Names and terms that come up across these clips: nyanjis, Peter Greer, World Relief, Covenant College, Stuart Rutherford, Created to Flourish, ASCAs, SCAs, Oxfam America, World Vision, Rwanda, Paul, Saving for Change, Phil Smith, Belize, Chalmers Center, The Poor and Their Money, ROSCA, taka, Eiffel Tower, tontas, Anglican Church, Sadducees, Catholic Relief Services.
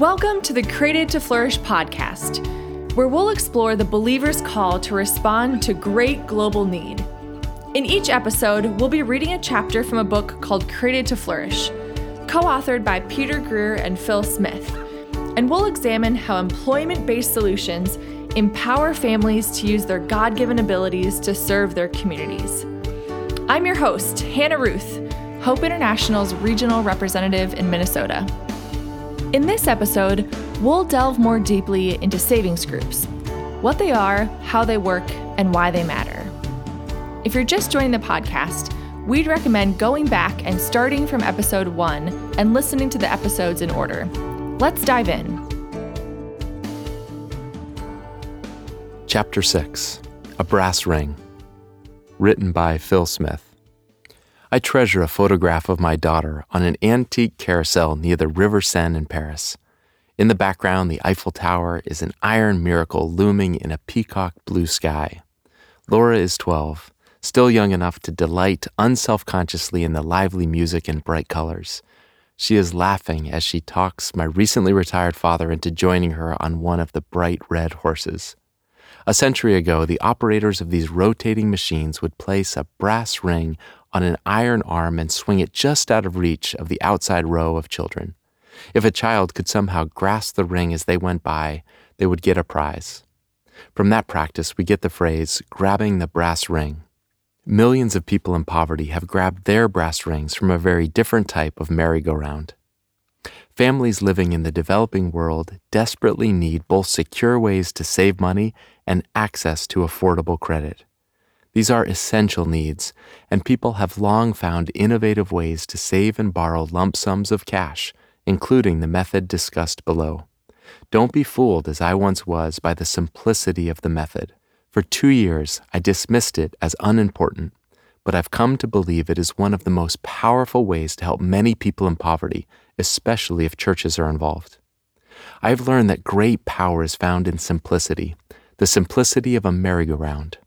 Welcome to the Created to Flourish podcast, where we'll explore the believer's call to respond to great global need. In each episode, we'll be reading a chapter from a book called Created to Flourish, co-authored by Peter Greer and Phil Smith, and we'll examine how employment-based solutions empower families to use their God-given abilities to serve their communities. I'm your host, Hannah Ruth, Hope International's regional representative in Minnesota. In this episode, we'll delve more deeply into savings groups, what they are, how they work, and why they matter. If you're just joining the podcast, we'd recommend going back and starting from episode 1 and listening to the episodes in order. Let's dive in. Chapter 6, A Brass Ring, written by Phil Smith. I treasure a photograph of my daughter on an antique carousel near the River Seine in Paris. In the background, the Eiffel Tower is an iron miracle looming in a peacock blue sky. Laura is 12, still young enough to delight unselfconsciously in the lively music and bright colors. She is laughing as she talks my recently retired father into joining her on one of the bright red horses. A century ago, the operators of these rotating machines would place a brass ring on an iron arm and swing it just out of reach of the outside row of children. If a child could somehow grasp the ring as they went by, they would get a prize. From that practice, we get the phrase, grabbing the brass ring. Millions of people in poverty have grabbed their brass rings from a very different type of merry-go-round. Families living in the developing world desperately need both secure ways to save money and access to affordable credit. These are essential needs, and people have long found innovative ways to save and borrow lump sums of cash, including the method discussed below. Don't be fooled, as I once was, by the simplicity of the method. For 2 years, I dismissed it as unimportant, but I've come to believe it is one of the most powerful ways to help many people in poverty, especially if churches are involved. I've learned that great power is found in simplicity, the simplicity of a merry-go-round.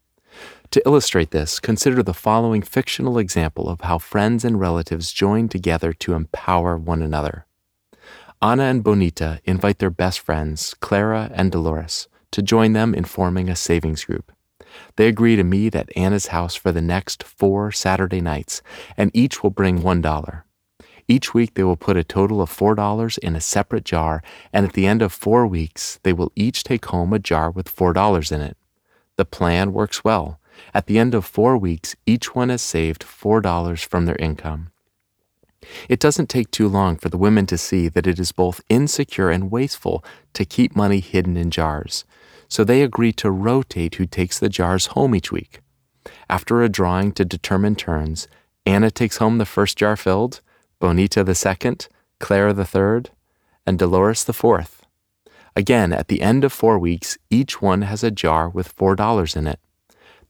To illustrate this, consider the following fictional example of how friends and relatives join together to empower one another. Ana and Bonita invite their best friends, Clara and Dolores, to join them in forming a savings group. They agree to meet at Anna's house for the next 4 Saturday nights, and each will bring $1. Each week, they will put a total of $4 in a separate jar, and at the end of 4 weeks, they will each take home a jar with $4 in it. The plan works well. At the end of 4 weeks, each one has saved $4 from their income. It doesn't take too long for the women to see that it is both insecure and wasteful to keep money hidden in jars, so they agree to rotate who takes the jars home each week. After a drawing to determine turns, Anna takes home the first jar filled, Bonita the second, Clara the third, and Dolores the fourth. Again, at the end of 4 weeks, each one has a jar with $4 in it.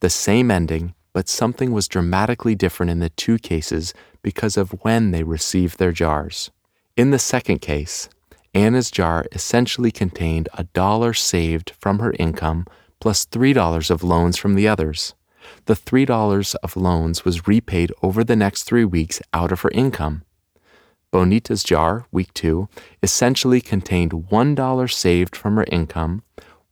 The same ending, but something was dramatically different in the two cases because of when they received their jars. In the second case, Anna's jar essentially contained $1 saved from her income plus $3 of loans from the others. The $3 of loans was repaid over the next 3 weeks out of her income. Bonita's jar, week 2, essentially contained $1 saved from her income,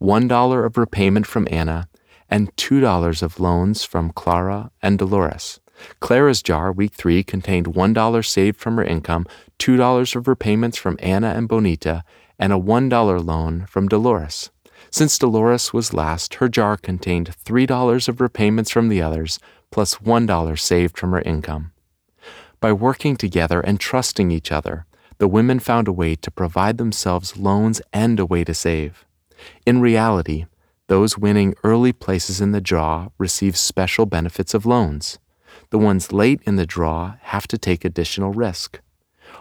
$1 of repayment from Anna, and $2 of loans from Clara and Dolores. Clara's jar, week 3, contained $1 saved from her income, $2 of repayments from Anna and Bonita, and a $1 loan from Dolores. Since Dolores was last, her jar contained $3 of repayments from the others, plus $1 saved from her income. By working together and trusting each other, the women found a way to provide themselves loans and a way to save. In reality, those winning early places in the draw receive special benefits of loans. The ones late in the draw have to take additional risk.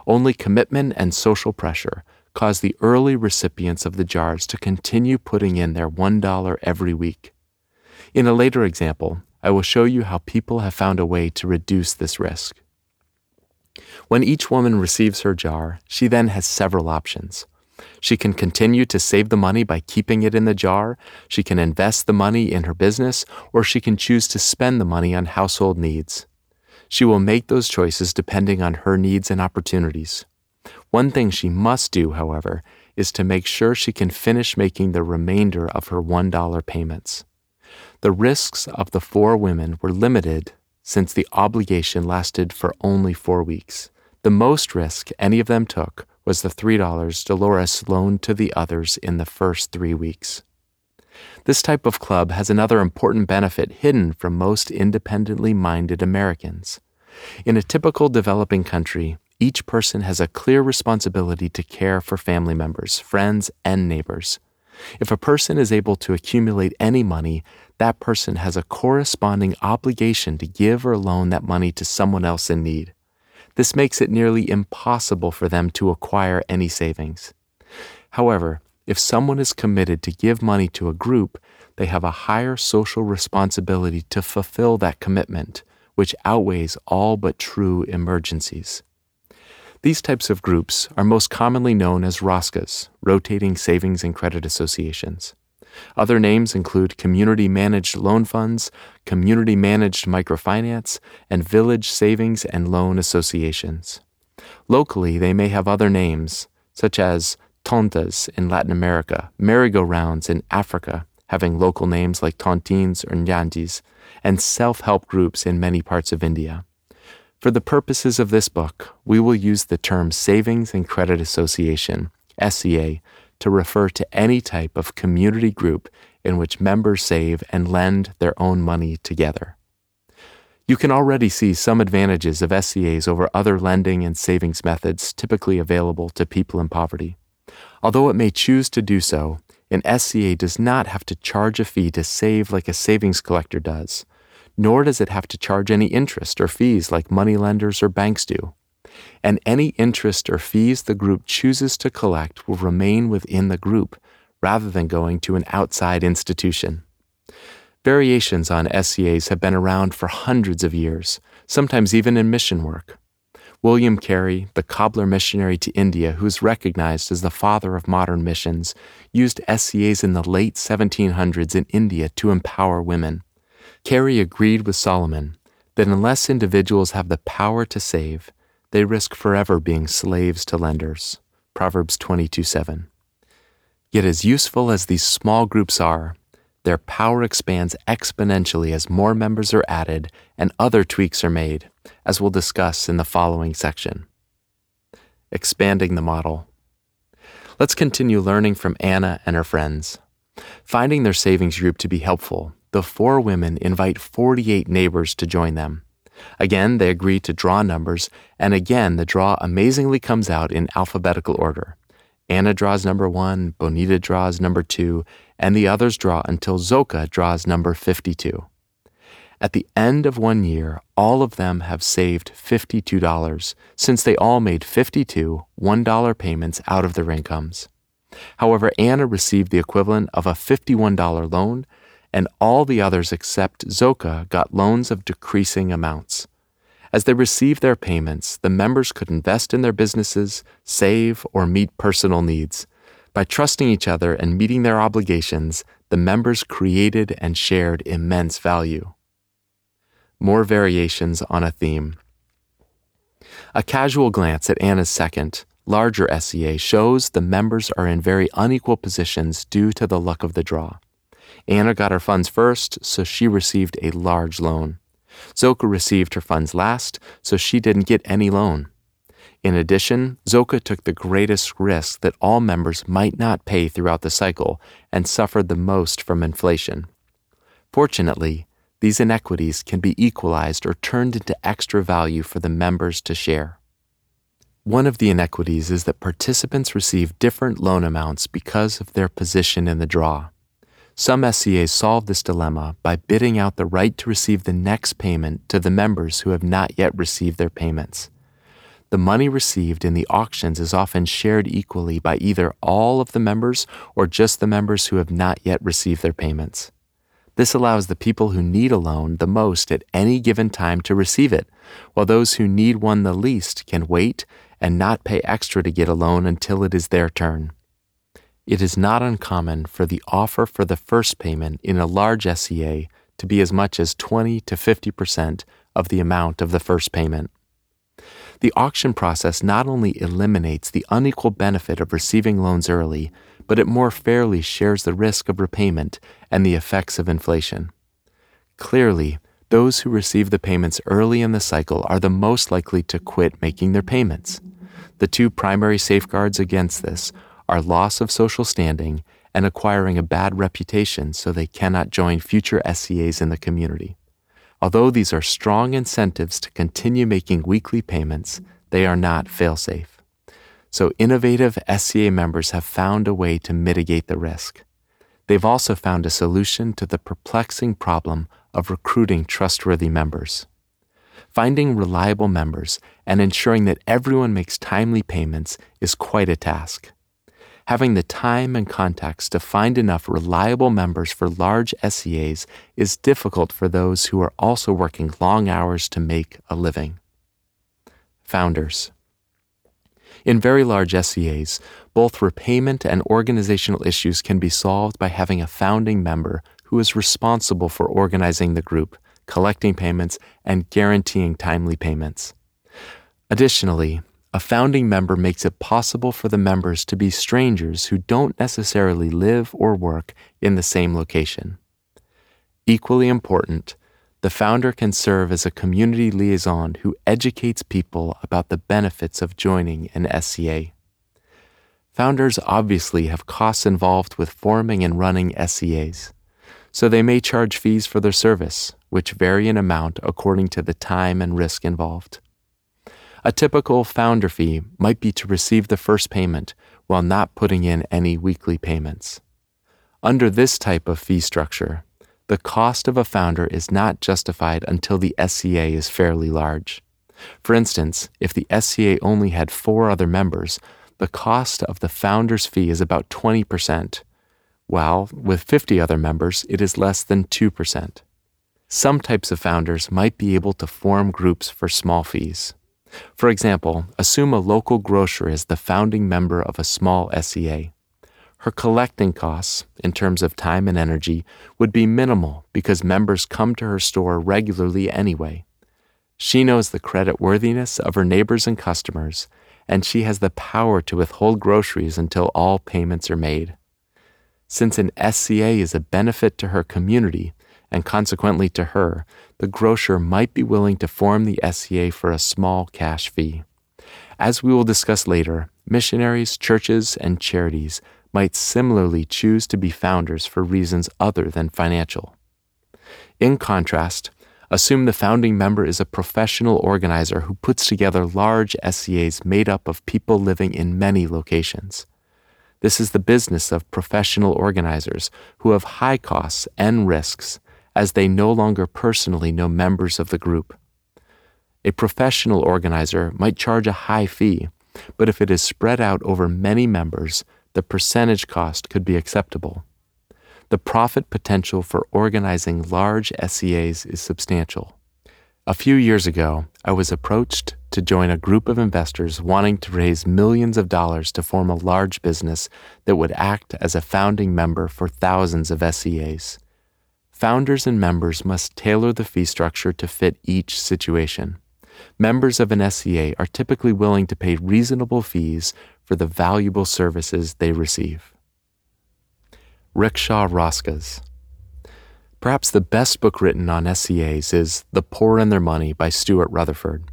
Only commitment and social pressure cause the early recipients of the jars to continue putting in their $1 every week. In a later example, I will show you how people have found a way to reduce this risk. When each woman receives her jar, she then has several options. She can continue to save the money by keeping it in the jar, she can invest the money in her business, or she can choose to spend the money on household needs. She will make those choices depending on her needs and opportunities. One thing she must do, however, is to make sure she can finish making the remainder of her $1 payments. The risks of the four women were limited since the obligation lasted for only 4 weeks. The most risk any of them took was the $3 Dolores loaned to the others in the first 3 weeks. This type of club has another important benefit hidden from most independently minded Americans. In a typical developing country, each person has a clear responsibility to care for family members, friends, and neighbors. If a person is able to accumulate any money, that person has a corresponding obligation to give or loan that money to someone else in need. This makes it nearly impossible for them to acquire any savings. However, if someone is committed to give money to a group, they have a higher social responsibility to fulfill that commitment, which outweighs all but true emergencies. These types of groups are most commonly known as ROSCAs, Rotating Savings and Credit Associations. Other names include community-managed loan funds, community-managed microfinance, and village savings and loan associations. Locally, they may have other names, such as tontas in Latin America, merry-go-rounds in Africa, having local names like tontines or nyanjis, and self-help groups in many parts of India. For the purposes of this book, we will use the term Savings and Credit Association, SCA, to refer to any type of community group in which members save and lend their own money together. You can already see some advantages of SCAs over other lending and savings methods typically available to people in poverty. Although it may choose to do so, an SCA does not have to charge a fee to save like a savings collector does, nor does it have to charge any interest or fees like moneylenders or banks do. And any interest or fees the group chooses to collect will remain within the group rather than going to an outside institution. Variations on SCAs have been around for hundreds of years, sometimes even in mission work. William Carey, the cobbler missionary to India who is recognized as the father of modern missions, used SCAs in the late 1700s in India to empower women. Carey agreed with Solomon that unless individuals have the power to save, they risk forever being slaves to lenders. Proverbs 22:7. Yet as useful as these small groups are, their power expands exponentially as more members are added and other tweaks are made, as we'll discuss in the following section. Expanding the model. Let's continue learning from Anna and her friends. Finding their savings group to be helpful, the four women invite 48 neighbors to join them. Again, they agree to draw numbers, and again, the draw amazingly comes out in alphabetical order. Anna draws number 1, Bonita draws number 2, and the others draw until Zoka draws number 52. At the end of 1 year, all of them have saved $52, since they all made 52 $1 payments out of their incomes. However, Anna received the equivalent of a $51 loan, and all the others except Zoka got loans of decreasing amounts. As they received their payments, the members could invest in their businesses, save, or meet personal needs. By trusting each other and meeting their obligations, the members created and shared immense value. More variations on a theme. A casual glance at Anna's second, larger SCA shows the members are in very unequal positions due to the luck of the draw. Anna got her funds first, so she received a large loan. Zoka received her funds last, so she didn't get any loan. In addition, Zoka took the greatest risk that all members might not pay throughout the cycle and suffered the most from inflation. Fortunately, these inequities can be equalized or turned into extra value for the members to share. One of the inequities is that participants receive different loan amounts because of their position in the draw. Some SCAs solve this dilemma by bidding out the right to receive the next payment to the members who have not yet received their payments. The money received in the auctions is often shared equally by either all of the members or just the members who have not yet received their payments. This allows the people who need a loan the most at any given time to receive it, while those who need one the least can wait and not pay extra to get a loan until it is their turn. It is not uncommon for the offer for the first payment in a large SCA to be as much as 20 to 50% of the amount of the first payment. The auction process not only eliminates the unequal benefit of receiving loans early, but it more fairly shares the risk of repayment and the effects of inflation. Clearly, those who receive the payments early in the cycle are the most likely to quit making their payments. The two primary safeguards against this are loss of social standing and acquiring a bad reputation so they cannot join future SCAs in the community. Although these are strong incentives to continue making weekly payments, they are not fail-safe. So innovative SCA members have found a way to mitigate the risk. They've also found a solution to the perplexing problem of recruiting trustworthy members. Finding reliable members and ensuring that everyone makes timely payments is quite a task. Having the time and contacts to find enough reliable members for large SCAs is difficult for those who are also working long hours to make a living. Founders. In very large SCAs, both repayment and organizational issues can be solved by having a founding member who is responsible for organizing the group, collecting payments, and guaranteeing timely payments. Additionally, a founding member makes it possible for the members to be strangers who don't necessarily live or work in the same location. Equally important, the founder can serve as a community liaison who educates people about the benefits of joining an SCA. Founders obviously have costs involved with forming and running SCAs, so they may charge fees for their service, which vary in amount according to the time and risk involved. A typical founder fee might be to receive the first payment while not putting in any weekly payments. Under this type of fee structure, the cost of a founder is not justified until the SCA is fairly large. For instance, if the SCA only had 4 other members, the cost of the founder's fee is about 20%, while with 50 other members, it is less than 2%. Some types of founders might be able to form groups for small fees. For example, assume a local grocer is the founding member of a small SCA. Her collecting costs, in terms of time and energy, would be minimal because members come to her store regularly anyway. She knows the creditworthiness of her neighbors and customers, and she has the power to withhold groceries until all payments are made. Since an SCA is a benefit to her community, and consequently to her, the grocer might be willing to form the SCA for a small cash fee. As we will discuss later, missionaries, churches, and charities might similarly choose to be founders for reasons other than financial. In contrast, assume the founding member is a professional organizer who puts together large SCAs made up of people living in many locations. This is the business of professional organizers who have high costs and risks as they no longer personally know members of the group. A professional organizer might charge a high fee, but if it is spread out over many members, the percentage cost could be acceptable. The profit potential for organizing large SCAs is substantial. A few years ago, I was approached to join a group of investors wanting to raise millions of dollars to form a large business that would act as a founding member for thousands of SCAs. Founders and members must tailor the fee structure to fit each situation. Members of an SCA are typically willing to pay reasonable fees for the valuable services they receive. Rickshaw ROSCAs. Perhaps the best book written on SCAs is The Poor and Their Money by Stuart Rutherford.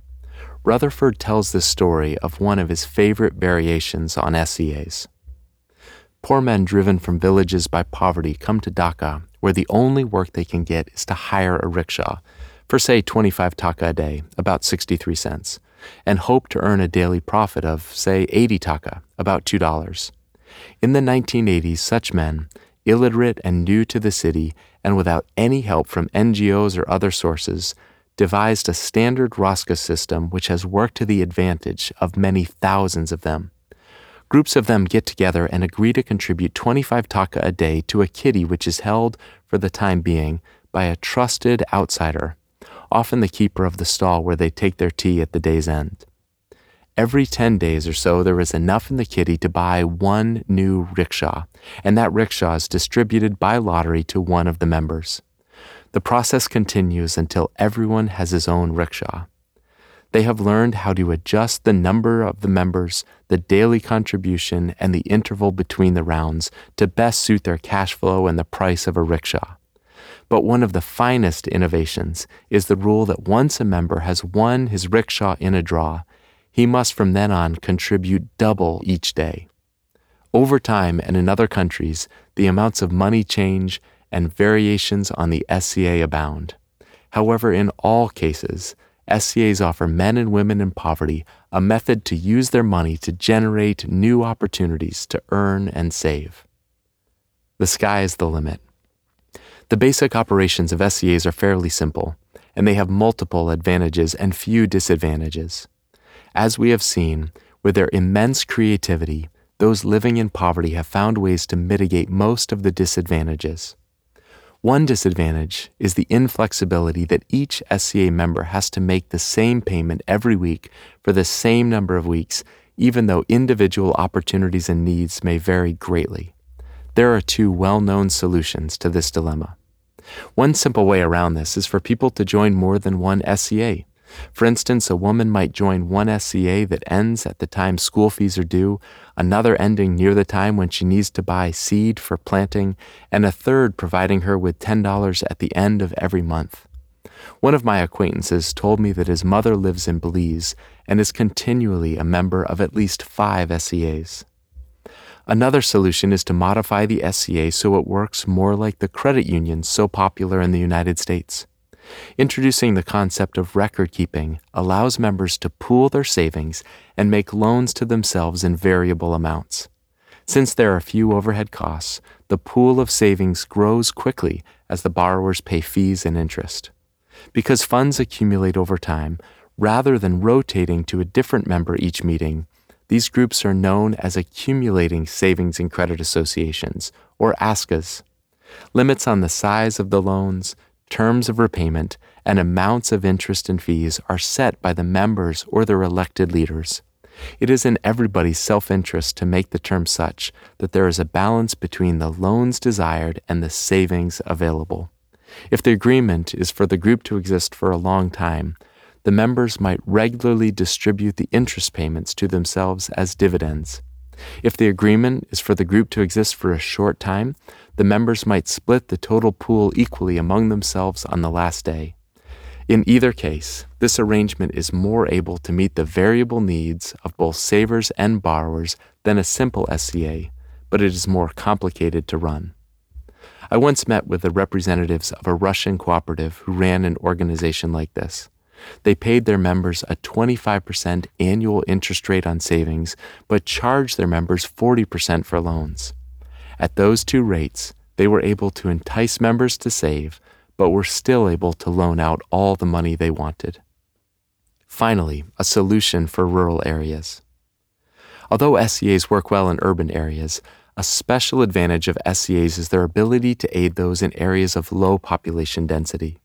Rutherford tells the story of one of his favorite variations on SCAs. Poor men driven from villages by poverty come to Dhaka, where the only work they can get is to hire a rickshaw, for say 25 taka a day, about 63 cents, and hope to earn a daily profit of, say, 80 taka, about $2. In the 1980s, such men, illiterate and new to the city, and without any help from NGOs or other sources, devised a standard ROSCA system which has worked to the advantage of many thousands of them. Groups of them get together and agree to contribute 25 taka a day to a kitty which is held, for the time being, by a trusted outsider, often the keeper of the stall where they take their tea at the day's end. Every 10 days or so, there is enough in the kitty to buy one new rickshaw, and that rickshaw is distributed by lottery to one of the members. The process continues until everyone has his own rickshaw. they have learned how to adjust the number of the members, the daily contribution, and the interval between the rounds to best suit their cash flow and the price of a rickshaw. But one of the finest innovations is the rule that once a member has won his rickshaw in a draw, he must from then on contribute double each day. Over time and in other countries, the amounts of money change and variations on the SCA abound. However, in all cases, SCAs offer men and women in poverty a method to use their money to generate new opportunities to earn and save. The sky is the limit. The basic operations of SCAs are fairly simple, and they have multiple advantages and few disadvantages. As we have seen, with their immense creativity, those living in poverty have found ways to mitigate most of the disadvantages. One disadvantage is the inflexibility that each SCA member has to make the same payment every week for the same number of weeks, even though individual opportunities and needs may vary greatly. There are two well-known solutions to this dilemma. One simple way around this is for people to join more than one SCA. For instance, a woman might join one SCA that ends at the time school fees are due, another ending near the time when she needs to buy seed for planting, and a third providing her with $10 at the end of every month. One of my acquaintances told me that his mother lives in Belize and is continually a member of at least 5 SCAs. Another solution is to modify the SCA so it works more like the credit unions so popular in the United States. Introducing the concept of record keeping allows members to pool their savings and make loans to themselves in variable amounts. Since there are few overhead costs, the pool of savings grows quickly as the borrowers pay fees and interest. Because funds accumulate over time, rather than rotating to a different member each meeting, these groups are known as accumulating savings and credit associations, or ASCAs. Limits on the size of the loans, terms of repayment, and amounts of interest and fees are set by the members or their elected leaders. It is in everybody's self-interest to make the term such that there is a balance between the loans desired and the savings available. If the agreement is for the group to exist for a long time, the members might regularly distribute the interest payments to themselves as dividends. If the agreement is for the group to exist for a short time, the members might split the total pool equally among themselves on the last day. In either case, this arrangement is more able to meet the variable needs of both savers and borrowers than a simple SCA, but it is more complicated to run. I once met with the representatives of a Russian cooperative who ran an organization like this. They paid their members a 25% annual interest rate on savings, but charged their members 40% for loans. At those two rates, they were able to entice members to save, but were still able to loan out all the money they wanted. Finally, a solution for rural areas. Although SCAs work well in urban areas, a special advantage of SCAs is their ability to aid those in areas of low population density.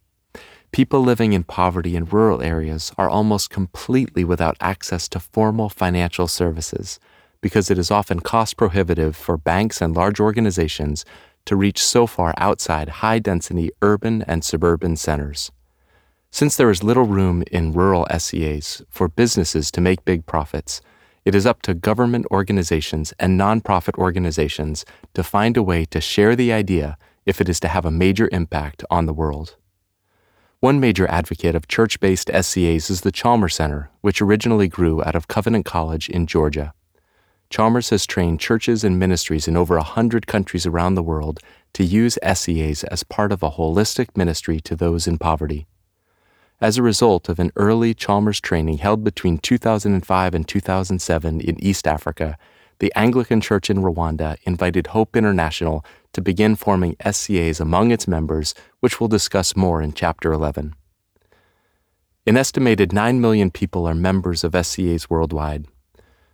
People living in poverty in rural areas are almost completely without access to formal financial services because it is often cost prohibitive for banks and large organizations to reach so far outside high-density urban and suburban centers. Since there is little room in rural SCAs for businesses to make big profits, it is up to government organizations and nonprofit organizations to find a way to share the idea if it is to have a major impact on the world. One major advocate of church-based SCAs is the Chalmers Center, which originally grew out of Covenant College in Georgia. Chalmers has trained churches and ministries in over 100 countries around the world to use SCAs as part of a holistic ministry to those in poverty. As a result of an early Chalmers training held between 2005 and 2007 in East Africa, the Anglican Church in Rwanda invited Hope International to begin forming SCAs among its members, which we'll discuss more in Chapter 11. An estimated 9 million people are members of SCAs worldwide.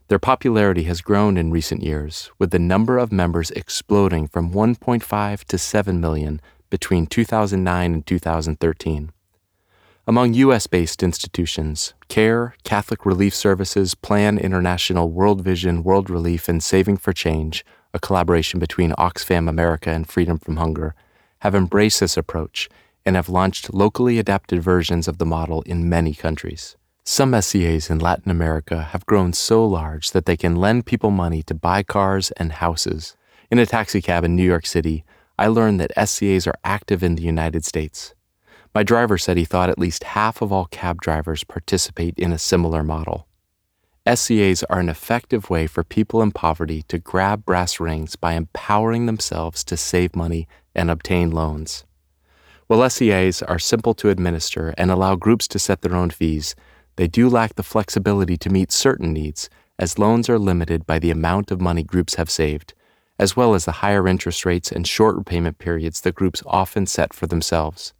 Their popularity has grown in recent years, with the number of members exploding from 1.5 to 7 million between 2009 and 2013. Among U.S.-based institutions, CARE, Catholic Relief Services, Plan International, World Vision, World Relief, and Saving for Change, a collaboration between Oxfam America and Freedom from Hunger, have embraced this approach and have launched locally adapted versions of the model in many countries. Some SCAs in Latin America have grown so large that they can lend people money to buy cars and houses. In a taxicab in New York City, I learned that SCAs are active in the United States. My driver said he thought at least half of all cab drivers participate in a similar model. SCAs are an effective way for people in poverty to grab brass rings by empowering themselves to save money and obtain loans. While SCAs are simple to administer and allow groups to set their own fees, they do lack the flexibility to meet certain needs, as loans are limited by the amount of money groups have saved, as well as the higher interest rates and short repayment periods that groups often set for themselves.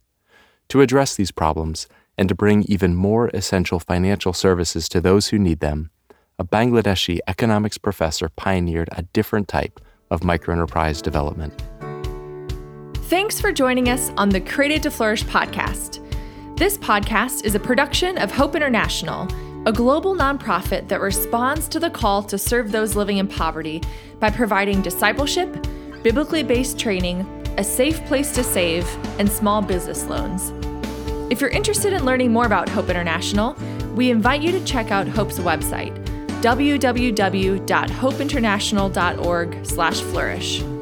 To address these problems, and to bring even more essential financial services to those who need them, a Bangladeshi economics professor pioneered a different type of microenterprise development. Thanks for joining us on the Created to Flourish podcast. This podcast is a production of Hope International, a global nonprofit that responds to the call to serve those living in poverty by providing discipleship, biblically based training, a safe place to save, and small business loans. If you're interested in learning more about Hope International, we invite you to check out Hope's website, www.hopeinternational.org/flourish.